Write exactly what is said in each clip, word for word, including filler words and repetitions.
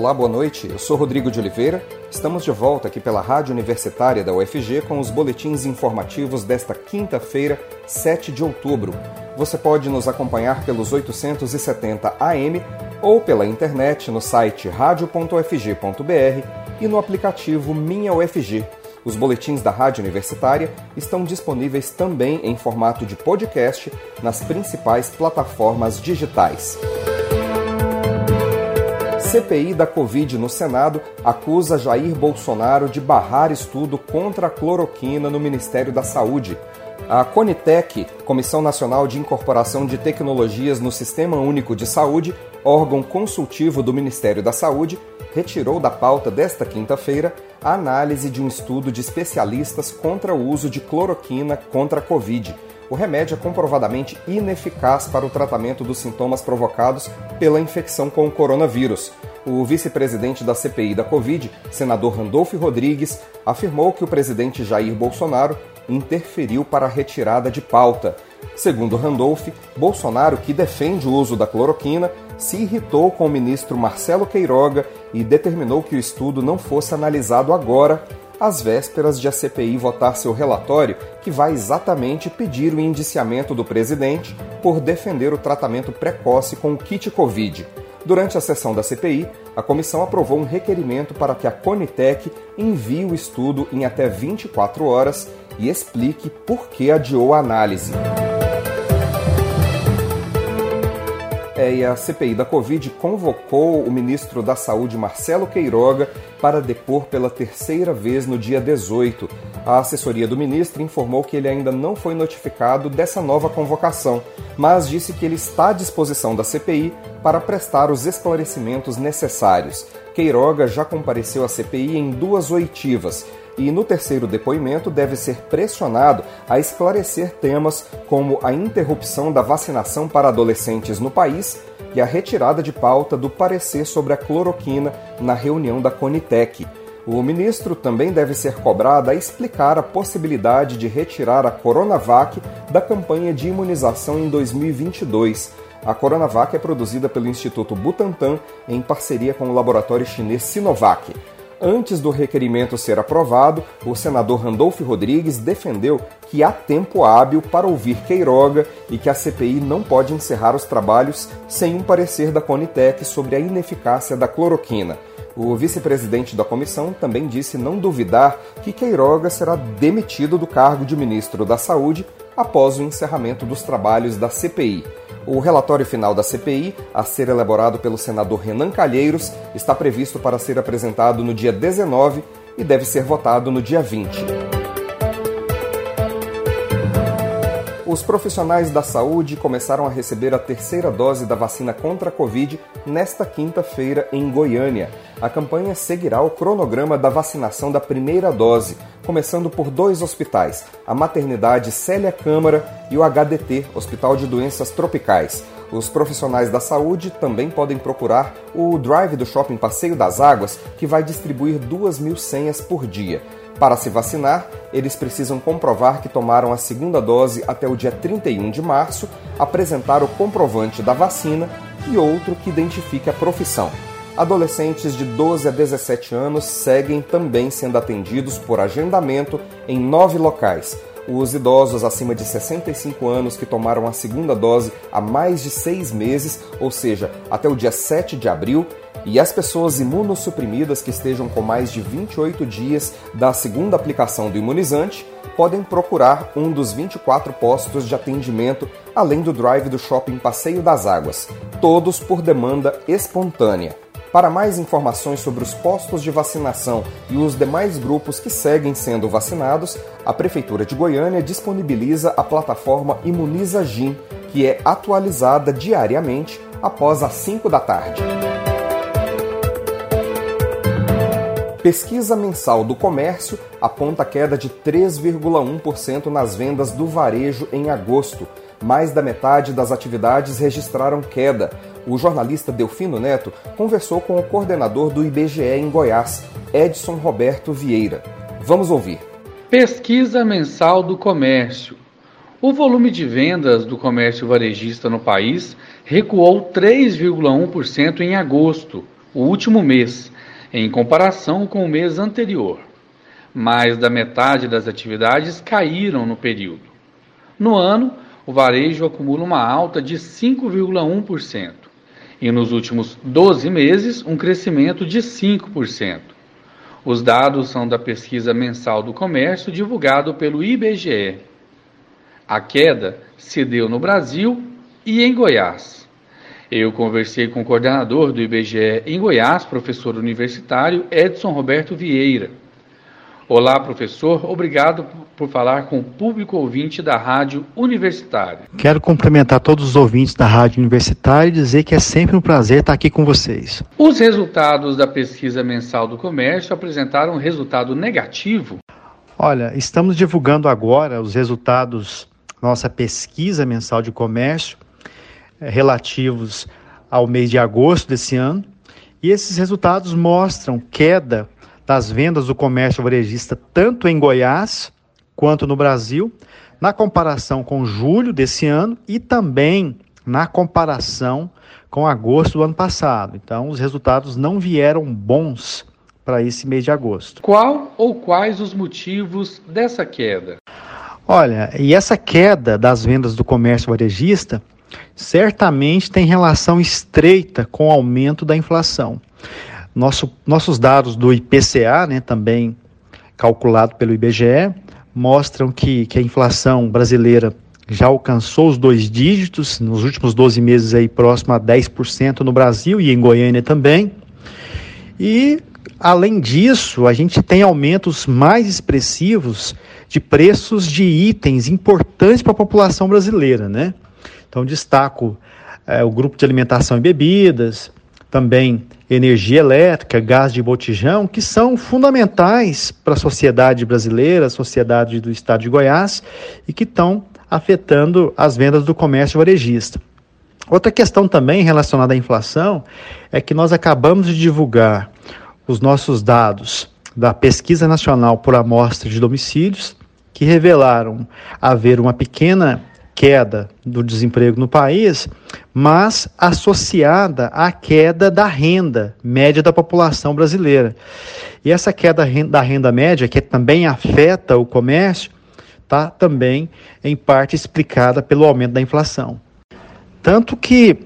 Olá, boa noite. Eu sou Rodrigo de Oliveira. Estamos de volta aqui pela Rádio Universitária da U F G com os boletins informativos desta quinta-feira, sete de outubro. Você pode nos acompanhar pelos oitocentos e setenta A M ou pela internet no site radio ponto u f g ponto b r e no aplicativo Minha U F G. Os boletins da Rádio Universitária estão disponíveis também em formato de podcast nas principais plataformas digitais. C P I da Covid no Senado acusa Jair Bolsonaro de barrar estudo contra a cloroquina no Ministério da Saúde. A Conitec, Comissão Nacional de Incorporação de Tecnologias no Sistema Único de Saúde, órgão consultivo do Ministério da Saúde, retirou da pauta desta quinta-feira a análise de um estudo de especialistas contra o uso de cloroquina contra a Covid. O remédio é comprovadamente ineficaz para o tratamento dos sintomas provocados pela infecção com o coronavírus. O vice-presidente da C P I da Covid, senador Randolfe Rodrigues, afirmou que o presidente Jair Bolsonaro interferiu para a retirada de pauta. Segundo Randolfe, Bolsonaro, que defende o uso da cloroquina, se irritou com o ministro Marcelo Queiroga e determinou que o estudo não fosse analisado agora, às vésperas de a C P I votar seu relatório, que vai exatamente pedir o indiciamento do presidente por defender o tratamento precoce com o kit Covid. Durante a sessão da C P I, a comissão aprovou um requerimento para que a Conitec envie o estudo em até vinte e quatro horas e explique por que adiou a análise. É, e a C P I da Covid convocou o ministro da Saúde, Marcelo Queiroga, para depor pela terceira vez no dia dezoito. A assessoria do ministro informou que ele ainda não foi notificado dessa nova convocação, mas disse que ele está à disposição da C P I para prestar os esclarecimentos necessários. Queiroga já compareceu à C P I em duas oitivas e, no terceiro depoimento, deve ser pressionado a esclarecer temas como a interrupção da vacinação para adolescentes no país e a retirada de pauta do parecer sobre a cloroquina na reunião da Conitec. O ministro também deve ser cobrado a explicar a possibilidade de retirar a Coronavac da campanha de imunização em dois mil e vinte e dois. A Coronavac é produzida pelo Instituto Butantan em parceria com o laboratório chinês Sinovac. Antes do requerimento ser aprovado, o senador Randolfe Rodrigues defendeu que há tempo hábil para ouvir Queiroga e que a C P I não pode encerrar os trabalhos sem um parecer da Conitec sobre a ineficácia da cloroquina. O vice-presidente da comissão também disse não duvidar que Queiroga será demitido do cargo de ministro da Saúde após o encerramento dos trabalhos da C P I. O relatório final da C P I, a ser elaborado pelo senador Renan Calheiros, está previsto para ser apresentado no dia dezenove e deve ser votado no dia vinte. Os profissionais da saúde começaram a receber a terceira dose da vacina contra a Covid nesta quinta-feira em Goiânia. A campanha seguirá o cronograma da vacinação da primeira dose, começando por dois hospitais, a Maternidade Célia Câmara e o H D T, Hospital de Doenças Tropicais. Os profissionais da saúde também podem procurar o drive do Shopping Passeio das Águas, que vai distribuir duas mil senhas por dia. Para se vacinar, eles precisam comprovar que tomaram a segunda dose até o dia trinta e um de março, apresentar o comprovante da vacina e outro que identifique a profissão. Adolescentes de doze a dezessete anos seguem também sendo atendidos por agendamento em nove locais. Os idosos acima de sessenta e cinco anos que tomaram a segunda dose há mais de seis meses, ou seja, até o dia sete de abril, e as pessoas imunossuprimidas que estejam com mais de vinte e oito dias da segunda aplicação do imunizante podem procurar um dos vinte e quatro postos de atendimento, além do drive do Shopping Passeio das Águas, todos por demanda espontânea. Para mais informações sobre os postos de vacinação e os demais grupos que seguem sendo vacinados, a Prefeitura de Goiânia disponibiliza a plataforma ImunizaGyn, que é atualizada diariamente após as cinco da tarde. Pesquisa mensal do comércio aponta queda de três vírgula um por cento nas vendas do varejo em agosto. Mais da metade das atividades registraram queda. O jornalista Delfino Neto conversou com o coordenador do I B G E em Goiás, Edson Roberto Vieira. Vamos ouvir. Pesquisa mensal do comércio. O volume de vendas do comércio varejista no país recuou três vírgula um por cento em agosto, o último mês, em comparação com o mês anterior. Mais da metade das atividades caíram no período. No ano, o varejo acumula uma alta de cinco vírgula um por cento e nos últimos doze meses um crescimento de cinco por cento. Os dados são da pesquisa mensal do comércio divulgado pelo I B G E. A queda se deu no Brasil e em Goiás. Eu conversei com o coordenador do I B G E em Goiás, professor universitário Edson Roberto Vieira. Olá, professor. Obrigado por falar com o público ouvinte da Rádio Universitária. Quero cumprimentar todos os ouvintes da Rádio Universitária e dizer que é sempre um prazer estar aqui com vocês. Os resultados da pesquisa mensal do comércio apresentaram um resultado negativo? Olha, estamos divulgando agora os resultados da nossa pesquisa mensal de comércio relativos ao mês de agosto desse ano. E esses resultados mostram queda das vendas do comércio varejista tanto em Goiás quanto no Brasil, na comparação com julho desse ano e também na comparação com agosto do ano passado. Então, os resultados não vieram bons para esse mês de agosto. Qual ou quais os motivos dessa queda? Olha, e essa queda das vendas do comércio varejista certamente tem relação estreita com o aumento da inflação. Nosso, nossos dados do I P C A, né, também calculado pelo I B G E, mostram que, que a inflação brasileira já alcançou os dois dígitos, nos últimos doze meses aí próximo a dez por cento no Brasil e em Goiânia também. E, além disso, a gente tem aumentos mais expressivos de preços de itens importantes para a população brasileira, né? Então, destaco é, o grupo de alimentação e bebidas, também energia elétrica, gás de botijão, que são fundamentais para a sociedade brasileira, a sociedade do estado de Goiás, e que estão afetando as vendas do comércio varejista. Outra questão também relacionada à inflação é que nós acabamos de divulgar os nossos dados da Pesquisa Nacional por Amostra de Domicílios, que revelaram haver uma pequena queda do desemprego no país, mas associada à queda da renda média da população brasileira. E essa queda da renda média, que também afeta o comércio, está também, em parte, explicada pelo aumento da inflação. Tanto que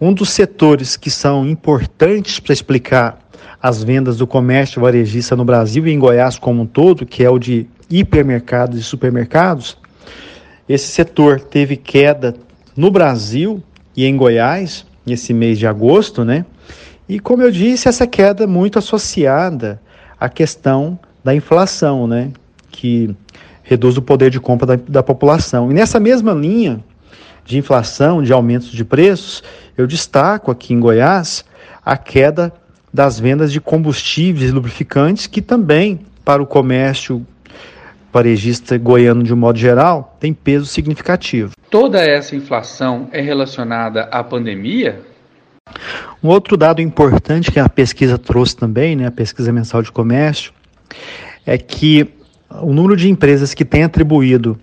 um dos setores que são importantes para explicar as vendas do comércio varejista no Brasil e em Goiás como um todo, que é o de hipermercados e supermercados, esse setor teve queda no Brasil e em Goiás nesse mês de agosto, né? E como eu disse, essa queda muito associada à questão da inflação, né? Que reduz o poder de compra da, da população. E nessa mesma linha de inflação, de aumentos de preços, eu destaco aqui em Goiás a queda das vendas de combustíveis e lubrificantes, que também para o comércio varejista goiano, de um modo geral, tem peso significativo. Toda essa inflação é relacionada à pandemia? Um outro dado importante que a pesquisa trouxe também, né, a pesquisa mensal de comércio, é que o número de empresas que tem atribuído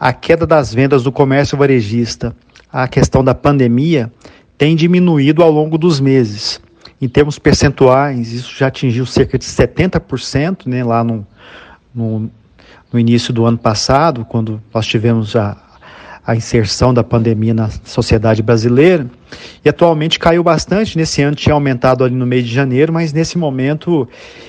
a queda das vendas do comércio varejista à questão da pandemia tem diminuído ao longo dos meses. Em termos percentuais, isso já atingiu cerca de setenta por cento, né, lá no, no No início do ano passado, quando nós tivemos a, a inserção da pandemia na sociedade brasileira, e atualmente caiu bastante. Nesse ano tinha aumentado ali no mês de janeiro, mas nesse momento,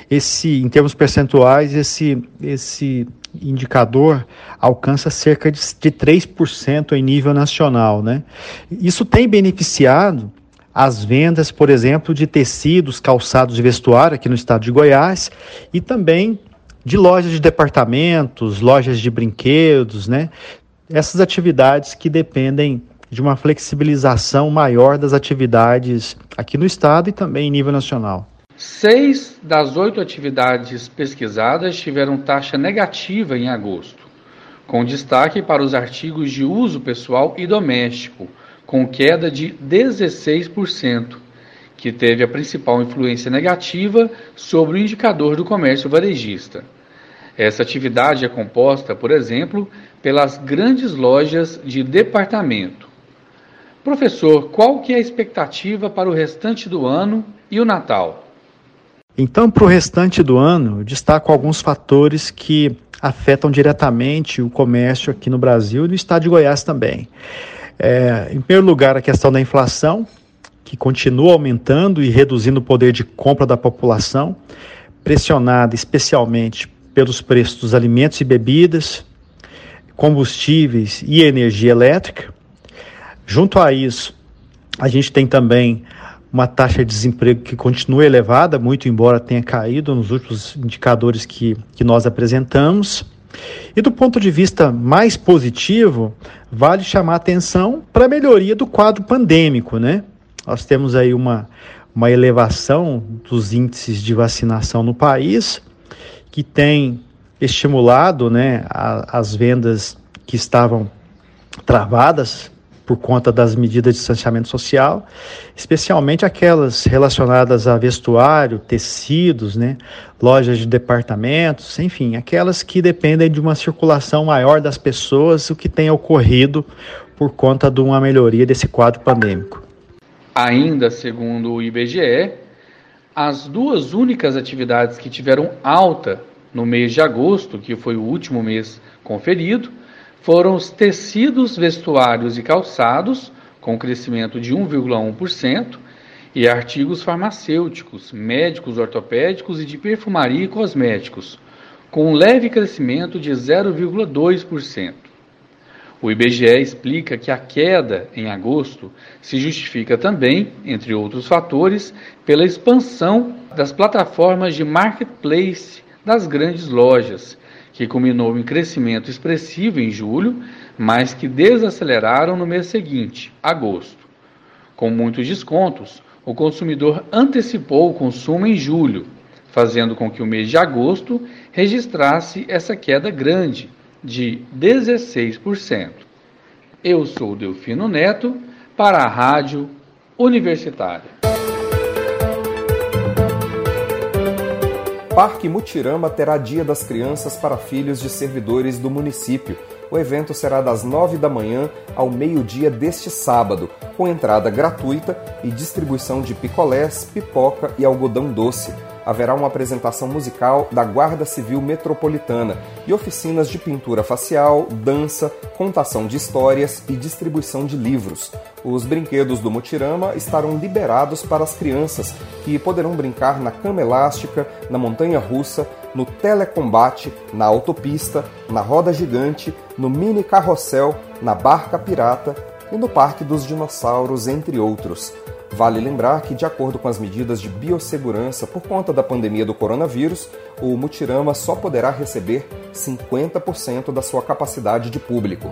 esse, em termos percentuais, esse, esse indicador alcança cerca de, de três por cento em nível nacional, né? Isso tem beneficiado as vendas, por exemplo, de tecidos, calçados e vestuário aqui no estado de Goiás, e também de lojas de departamentos, lojas de brinquedos, né? Essas atividades que dependem de uma flexibilização maior das atividades aqui no estado e também em nível nacional. Seis das oito atividades pesquisadas tiveram taxa negativa em agosto, com destaque para os artigos de uso pessoal e doméstico, com queda de dezesseis por cento. Que teve a principal influência negativa sobre o indicador do comércio varejista. Essa atividade é composta, por exemplo, pelas grandes lojas de departamento. Professor, qual que é a expectativa para o restante do ano e o Natal? Então, para o restante do ano, eu destaco alguns fatores que afetam diretamente o comércio aqui no Brasil e no estado de Goiás também. É, em primeiro lugar, a questão da inflação, que continua aumentando e reduzindo o poder de compra da população, pressionada especialmente pelos preços dos alimentos e bebidas, combustíveis e energia elétrica. Junto a isso, a gente tem também uma taxa de desemprego que continua elevada, muito embora tenha caído nos últimos indicadores que, que nós apresentamos. E do ponto de vista mais positivo, vale chamar atenção para a melhoria do quadro pandêmico, né? Nós temos aí uma, uma elevação dos índices de vacinação no país, que tem estimulado, né, a, as vendas que estavam travadas por conta das medidas de distanciamento social, especialmente aquelas relacionadas a vestuário, tecidos, né, lojas de departamentos, enfim, aquelas que dependem de uma circulação maior das pessoas, o que tem ocorrido por conta de uma melhoria desse quadro pandêmico. Ainda segundo o I B G E, as duas únicas atividades que tiveram alta no mês de agosto, que foi o último mês conferido, foram os tecidos, vestuários e calçados, com crescimento de um vírgula um por cento, e artigos farmacêuticos, médicos, ortopédicos e de perfumaria e cosméticos, com um leve crescimento de zero vírgula dois por cento. O I B G E explica que a queda em agosto se justifica também, entre outros fatores, pela expansão das plataformas de marketplace das grandes lojas, que culminou em crescimento expressivo em julho, mas que desaceleraram no mês seguinte, agosto. Com muitos descontos, o consumidor antecipou o consumo em julho, fazendo com que o mês de agosto registrasse essa queda grande, de dezesseis por cento. Eu sou Delfino Neto, para a Rádio Universitária. Parque Mutirama terá Dia das Crianças para filhos de servidores do município. O evento será das nove da manhã ao meio-dia deste sábado, com entrada gratuita e distribuição de picolés, pipoca e algodão doce. Haverá uma apresentação musical da Guarda Civil Metropolitana e oficinas de pintura facial, dança, contação de histórias e distribuição de livros. Os brinquedos do Mutirama estarão liberados para as crianças, que poderão brincar na cama elástica, na montanha-russa, no telecombate, na autopista, na roda gigante, no mini carrossel, na barca pirata e no Parque dos Dinossauros, entre outros. Vale lembrar que, de acordo com as medidas de biossegurança por conta da pandemia do coronavírus, o Mutirama só poderá receber cinquenta por cento da sua capacidade de público.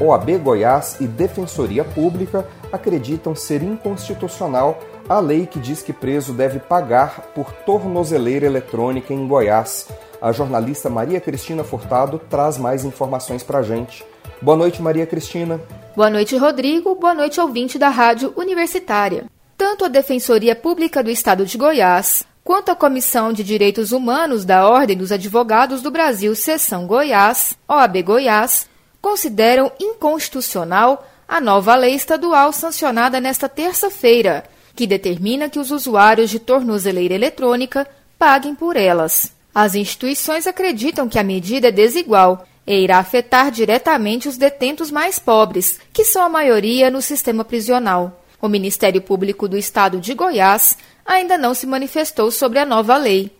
O A B Goiás e Defensoria Pública acreditam ser inconstitucional a lei que diz que preso deve pagar por tornozeleira eletrônica em Goiás. A jornalista Maria Cristina Furtado traz mais informações para a gente. Boa noite, Maria Cristina. Boa noite, Rodrigo. Boa noite, ouvinte da Rádio Universitária. Tanto a Defensoria Pública do Estado de Goiás, quanto a Comissão de Direitos Humanos da Ordem dos Advogados do Brasil, Seção Goiás, O A B Goiás, consideram inconstitucional a nova lei estadual sancionada nesta terça-feira, que determina que os usuários de tornozeleira eletrônica paguem por elas. As instituições acreditam que a medida é desigual e irá afetar diretamente os detentos mais pobres, que são a maioria no sistema prisional. O Ministério Público do Estado de Goiás ainda não se manifestou sobre a nova lei.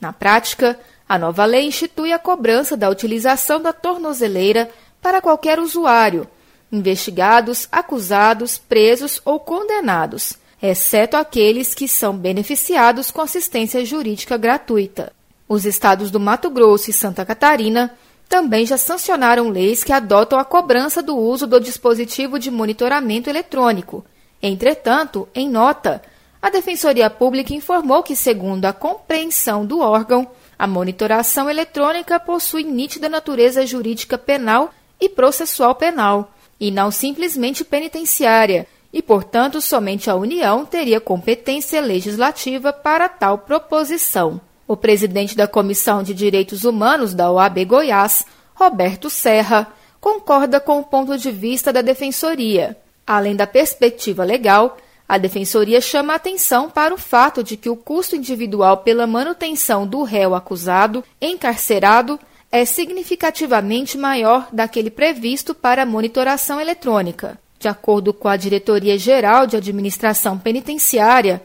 Na prática, a nova lei institui a cobrança da utilização da tornozeleira para qualquer usuário, investigados, acusados, presos ou condenados, exceto aqueles que são beneficiados com assistência jurídica gratuita. Os estados do Mato Grosso e Santa Catarina também já sancionaram leis que adotam a cobrança do uso do dispositivo de monitoramento eletrônico. Entretanto, em nota, a Defensoria Pública informou que, segundo a compreensão do órgão, a monitoração eletrônica possui nítida natureza jurídica penal e processual penal, e não simplesmente penitenciária, e, portanto, somente a União teria competência legislativa para tal proposição. O presidente da Comissão de Direitos Humanos da O A B Goiás, Roberto Serra, concorda com o ponto de vista da Defensoria. Além da perspectiva legal, a Defensoria chama a atenção para o fato de que o custo individual pela manutenção do réu acusado encarcerado é significativamente maior daquele previsto para a monitoração eletrônica. De acordo com a Diretoria-Geral de Administração Penitenciária,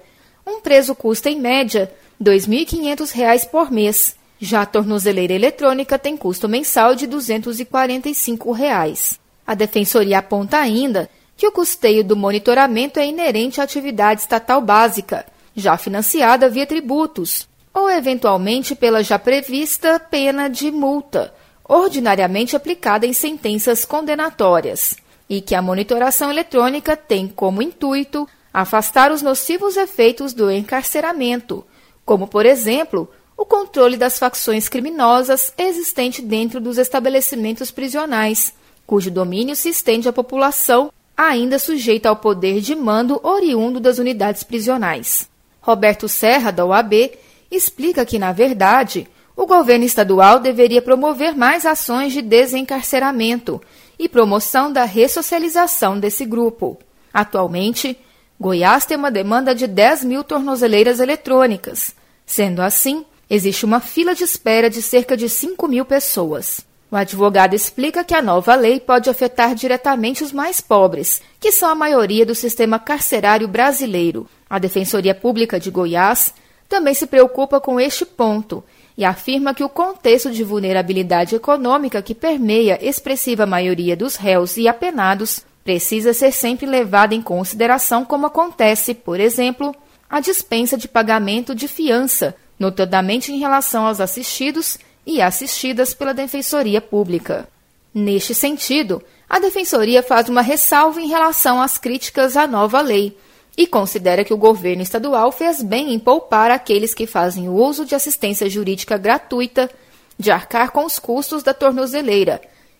um preso custa, em média, dois mil e quinhentos reais por mês. Já a tornozeleira eletrônica tem custo mensal de duzentos e quarenta e cinco reais. A Defensoria aponta ainda que o custeio do monitoramento é inerente à atividade estatal básica, já financiada via tributos, ou eventualmente pela já prevista pena de multa, ordinariamente aplicada em sentenças condenatórias, e que a monitoração eletrônica tem como intuito afastar os nocivos efeitos do encarceramento, como, por exemplo, o controle das facções criminosas existente dentro dos estabelecimentos prisionais, cujo domínio se estende à população ainda sujeita ao poder de mando oriundo das unidades prisionais. Roberto Serra, da O A B, explica que, na verdade, o governo estadual deveria promover mais ações de desencarceramento e promoção da ressocialização desse grupo. Atualmente, Goiás tem uma demanda de dez mil tornozeleiras eletrônicas. Sendo assim, existe uma fila de espera de cerca de cinco mil pessoas. O advogado explica que a nova lei pode afetar diretamente os mais pobres, que são a maioria do sistema carcerário brasileiro. A Defensoria Pública de Goiás também se preocupa com este ponto e afirma que o contexto de vulnerabilidade econômica que permeia expressiva maioria dos réus e apenados precisa ser sempre levado em consideração, como acontece, por exemplo, a dispensa de pagamento de fiança, notadamente em relação aos assistidos e assistidas pela Defensoria Pública. Neste sentido, a Defensoria faz uma ressalva em relação às críticas à nova lei e considera que o governo estadual fez bem em poupar aqueles que fazem o uso de assistência jurídica gratuita, de arcar com os custos da tornozeleira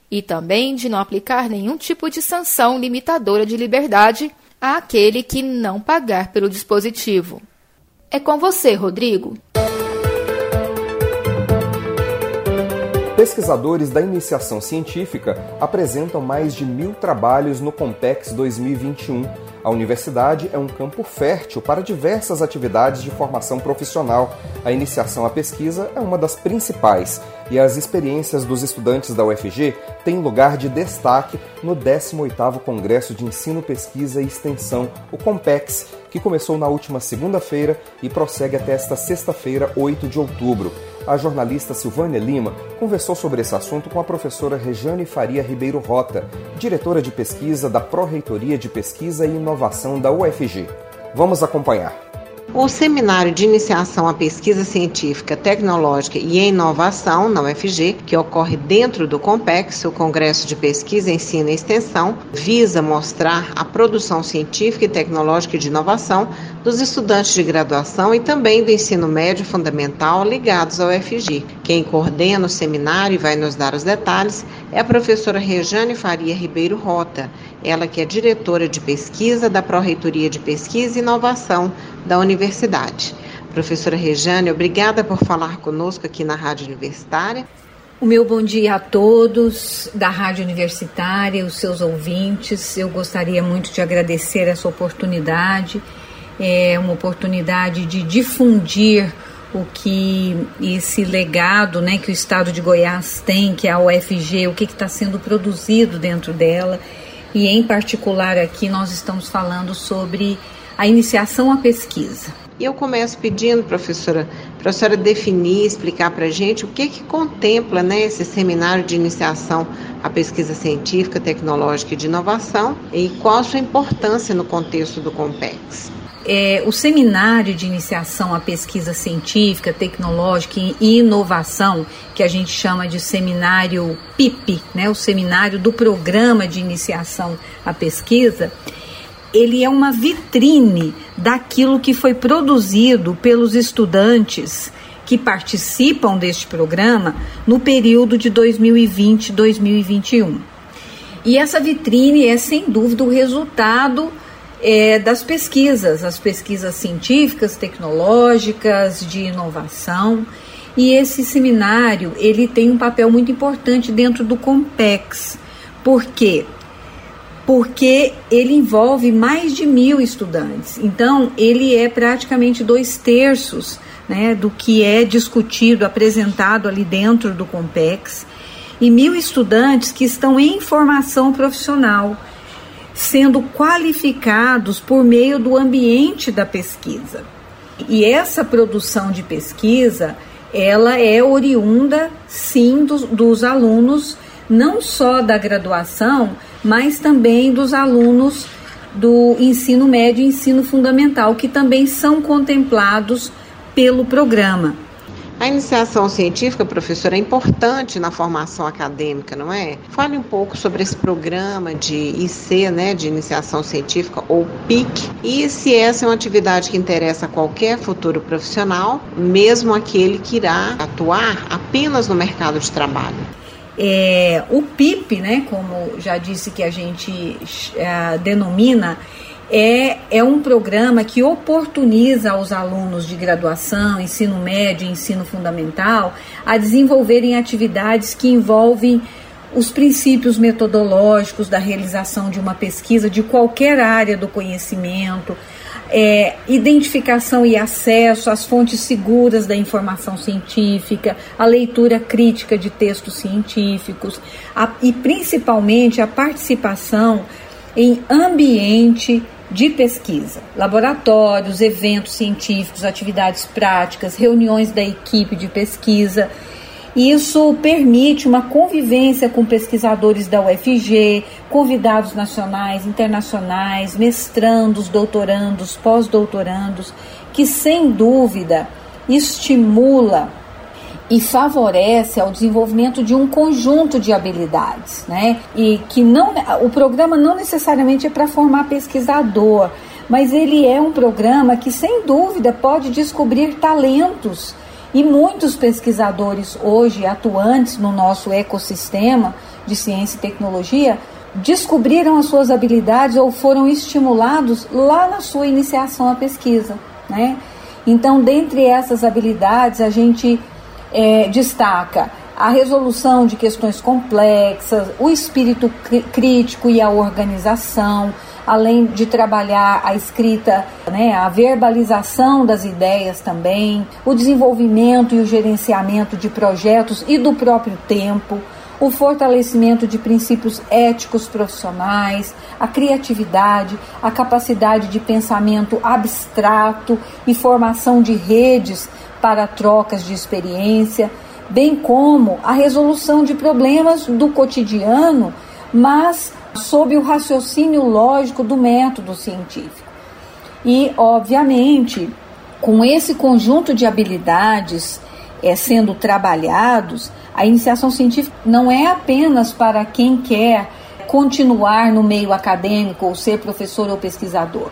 e também de não aplicar nenhum tipo de sanção limitadora de liberdade àquele que não pagar pelo dispositivo. É com você, Rodrigo. Pesquisadores da iniciação científica apresentam mais de mil trabalhos no CONPEX dois mil e vinte e um. A universidade é um campo fértil para diversas atividades de formação profissional. A iniciação à pesquisa é uma das principais, e as experiências dos estudantes da U F G têm lugar de destaque no décimo oitavo Congresso de Ensino, Pesquisa e Extensão, o CONPEX, que começou na última segunda-feira e prossegue até esta sexta-feira, oito de outubro. A jornalista Silvânia Lima conversou sobre esse assunto com a professora Rejane Faria Ribeiro Rota, diretora de pesquisa da Pró-Reitoria de Pesquisa e Inovação da U F G. Vamos acompanhar. O Seminário de Iniciação à Pesquisa Científica, Tecnológica e Inovação, na U F G, que ocorre dentro do CONPEX, o Congresso de Pesquisa, Ensino e Extensão, visa mostrar a produção científica e tecnológica e de inovação dos estudantes de graduação e também do ensino médio fundamental ligados ao U F G. Quem coordena o seminário e vai nos dar os detalhes é a professora Rejane Faria Ribeiro Rota, ela que é diretora de pesquisa da Pró-Reitoria de Pesquisa e Inovação da Universidade. Professora Rejane, obrigada por falar conosco aqui na Rádio Universitária. O meu bom dia a todos da Rádio Universitária, os seus ouvintes. Eu gostaria muito de agradecer essa oportunidade. É uma oportunidade de difundir o que esse legado, né, que o Estado de Goiás tem, que é a U F G, o que está sendo produzido dentro dela. E, em particular, aqui nós estamos falando sobre a iniciação à pesquisa. E eu começo pedindo, professora, para a senhora definir, explicar para a gente o que, que contempla, né, esse seminário de iniciação à pesquisa científica, tecnológica e de inovação e qual a sua importância no contexto do CONPEX. É, o seminário de iniciação à pesquisa científica, tecnológica e inovação, que a gente chama de seminário P I P, né, o seminário do Programa de Iniciação à Pesquisa, ele é uma vitrine daquilo que foi produzido pelos estudantes que participam deste programa no período de dois mil e vinte e dois mil e vinte e um. E essa vitrine é, sem dúvida, o resultado É, das pesquisas, as pesquisas científicas, tecnológicas, de inovação. E esse seminário, ele tem um papel muito importante dentro do CONPEX, Por quê? Porque ele envolve mais de mil estudantes. Então, ele é praticamente dois terços, né, do que é discutido, apresentado ali dentro do CONPEX. E mil estudantes que estão em formação profissional, sendo qualificados por meio do ambiente da pesquisa. E essa produção de pesquisa, ela é oriunda, sim, dos, dos alunos, não só da graduação, mas também dos alunos do ensino médio e ensino fundamental, que também são contemplados pelo programa. A iniciação científica, professora, é importante na formação acadêmica, não é? Fale um pouco sobre esse programa de I C, né, de iniciação científica, ou P I C, e se essa é uma atividade que interessa a qualquer futuro profissional, mesmo aquele que irá atuar apenas no mercado de trabalho. É, o P I P, né, como já disse que a gente é, denomina, é, é um programa que oportuniza aos alunos de graduação, ensino médio e ensino fundamental a desenvolverem atividades que envolvem os princípios metodológicos da realização de uma pesquisa de qualquer área do conhecimento, É, identificação e acesso às fontes seguras da informação científica, a leitura crítica de textos científicos a, e principalmente a participação em ambiente de pesquisa, laboratórios, eventos científicos, atividades práticas, reuniões da equipe de pesquisa. Isso permite uma convivência com pesquisadores da U F G, convidados nacionais, internacionais, mestrandos, doutorandos, pós-doutorandos, que sem dúvida estimula e favorece ao desenvolvimento de um conjunto de habilidades, né? E que não, o programa não necessariamente é para formar pesquisador, mas ele é um programa que sem dúvida pode descobrir talentos. E muitos pesquisadores hoje atuantes no nosso ecossistema de ciência e tecnologia descobriram as suas habilidades ou foram estimulados lá na sua iniciação à pesquisa, né? Então, dentre essas habilidades, a gente é, destaca a resolução de questões complexas, o espírito cr- crítico e a organização, além de trabalhar a escrita, né, a verbalização das ideias também, o desenvolvimento e o gerenciamento de projetos e do próprio tempo, o fortalecimento de princípios éticos profissionais, a criatividade, a capacidade de pensamento abstrato e formação de redes para trocas de experiência, bem como a resolução de problemas do cotidiano, mas sob o raciocínio lógico do método científico. E, obviamente, com esse conjunto de habilidades é, sendo trabalhados, a iniciação científica não é apenas para quem quer continuar no meio acadêmico ou ser professor ou pesquisador.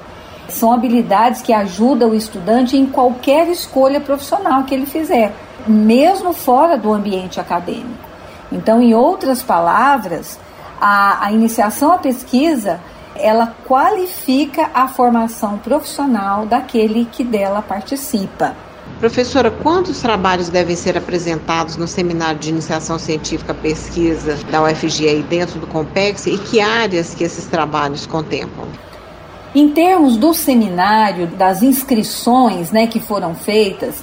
São habilidades que ajudam o estudante em qualquer escolha profissional que ele fizer, mesmo fora do ambiente acadêmico. Então, em outras palavras, A, a iniciação à pesquisa, ela qualifica a formação profissional daquele que dela participa. Professora, quantos trabalhos devem ser apresentados no Seminário de Iniciação Científica à Pesquisa da U F G dentro do CONPEX e que áreas que esses trabalhos contemplam? Em termos do seminário, das inscrições, né, que foram feitas,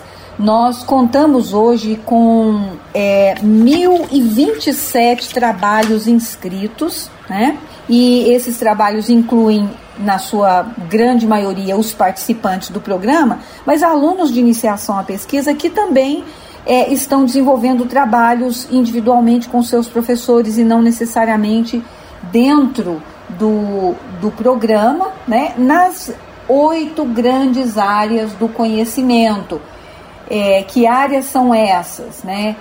nós contamos hoje com é, mil e vinte e sete trabalhos inscritos, né? E esses trabalhos incluem, na sua grande maioria, os participantes do programa, mas alunos de iniciação à pesquisa que também é, estão desenvolvendo trabalhos individualmente com seus professores e não necessariamente dentro do, do programa, né? Nas oito grandes áreas do conhecimento. É, que áreas são essas, né?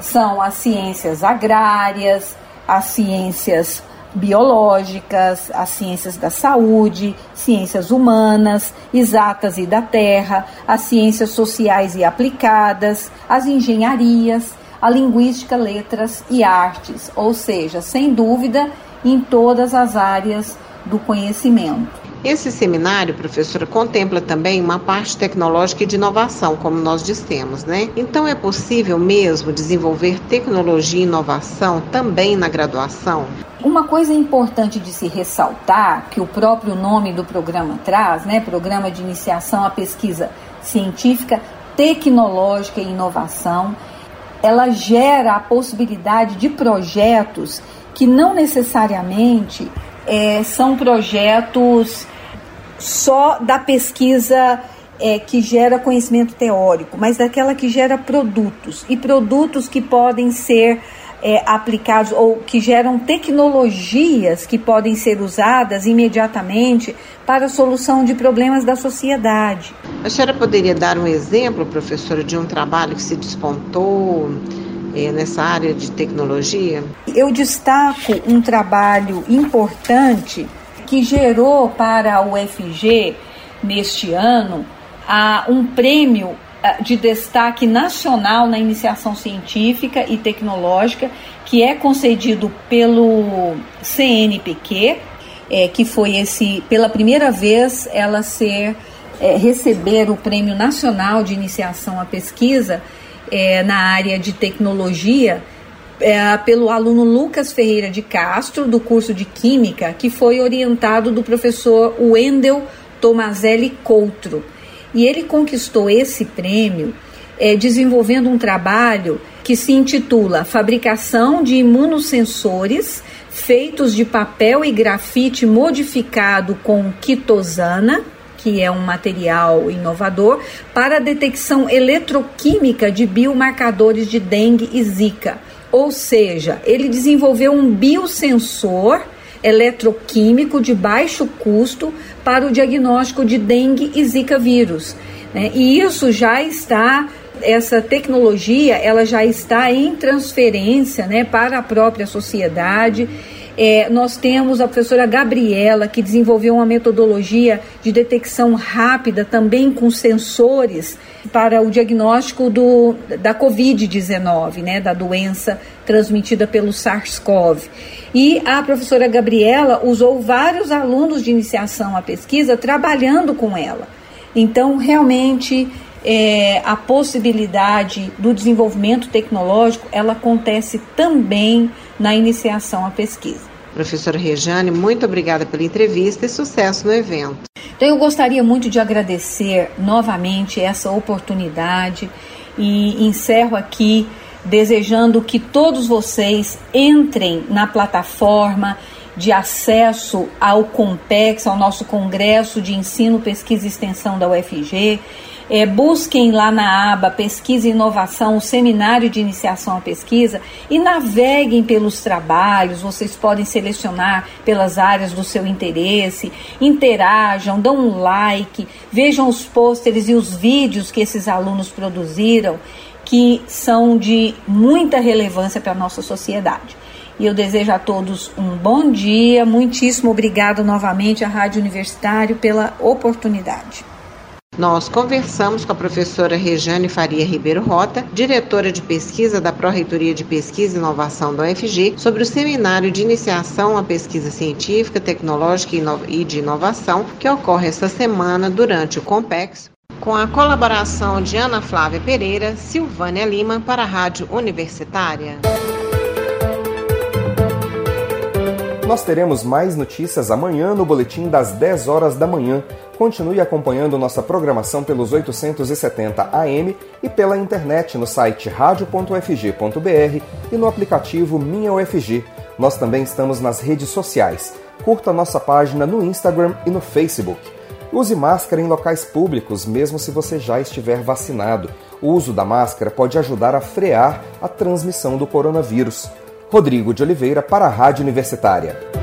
São as ciências agrárias, as ciências biológicas, as ciências da saúde, ciências humanas, exatas e da terra, as ciências sociais e aplicadas, as engenharias, a linguística, letras e artes, ou seja, sem dúvida, em todas as áreas do conhecimento. Esse seminário, professora, contempla também uma parte tecnológica e de inovação, como nós dissemos, né? Então é possível mesmo desenvolver tecnologia e inovação também na graduação? Uma coisa importante de se ressaltar, que o próprio nome do programa traz, né? Programa de Iniciação à Pesquisa Científica, Tecnológica e Inovação, ela gera a possibilidade de projetos que não necessariamente é, são projetos só da pesquisa é, que gera conhecimento teórico, mas daquela que gera produtos, e produtos que podem ser é, aplicados ou que geram tecnologias que podem ser usadas imediatamente para a solução de problemas da sociedade. A senhora poderia dar um exemplo, professora, de um trabalho que se despontou é, nessa área de tecnologia? Eu destaco um trabalho importante que gerou para a U F G, neste ano, a, um prêmio de destaque nacional na iniciação científica e tecnológica, que é concedido pelo C N Pq, é, que foi esse, pela primeira vez ela ser, é, receber o Prêmio Nacional de Iniciação à Pesquisa é, na área de tecnologia, é, pelo aluno Lucas Ferreira de Castro, do curso de Química, que foi orientado do professor Wendel Tomazelli Coutro. E ele conquistou esse prêmio é, desenvolvendo um trabalho que se intitula Fabricação de Imunossensores Feitos de Papel e Grafite Modificado com Quitosana, que é um material inovador, para a detecção eletroquímica de biomarcadores de dengue e zika. Ou seja, ele desenvolveu um biosensor eletroquímico de baixo custo para o diagnóstico de dengue e zika vírus, né? E isso já está, essa tecnologia, ela já está em transferência, né, para a própria sociedade. É, nós temos a professora Gabriela, que desenvolveu uma metodologia de detecção rápida, também com sensores, para o diagnóstico do, da covid dezenove, né, da doença transmitida pelo SARS-CoV. E a professora Gabriela usou vários alunos de iniciação à pesquisa trabalhando com ela. Então, realmente, é, a possibilidade do desenvolvimento tecnológico, ela acontece também na iniciação à pesquisa. Professora Rejane, muito obrigada pela entrevista e sucesso no evento. Então, eu gostaria muito de agradecer novamente essa oportunidade e encerro aqui desejando que todos vocês entrem na plataforma de acesso ao CONPEX, ao nosso Congresso de Ensino, Pesquisa e Extensão da U F G. É, busquem lá na aba Pesquisa e Inovação, o Seminário de Iniciação à Pesquisa, e naveguem pelos trabalhos. Vocês podem selecionar pelas áreas do seu interesse, interajam, dão um like, vejam os pôsteres e os vídeos que esses alunos produziram, que são de muita relevância para a nossa sociedade. E eu desejo a todos um bom dia, muitíssimo obrigado novamente à Rádio Universitário pela oportunidade. Nós conversamos com a professora Rejane Faria Ribeiro Rota, diretora de pesquisa da Pró-Reitoria de Pesquisa e Inovação da U F G, sobre o Seminário de Iniciação à Pesquisa Científica, Tecnológica e de Inovação, que ocorre esta semana durante o CONPEX, com a colaboração de Ana Flávia Pereira, Silvânia Lima, para a Rádio Universitária. Nós teremos mais notícias amanhã no boletim das dez horas da manhã. Continue acompanhando nossa programação pelos oitocentos e setenta A M e pela internet no site radio ponto u f g ponto b r e no aplicativo Minha U F G. Nós também estamos nas redes sociais. Curta nossa página no Instagram e no Facebook. Use máscara em locais públicos, mesmo se você já estiver vacinado. O uso da máscara pode ajudar a frear a transmissão do coronavírus. Rodrigo de Oliveira para a Rádio Universitária.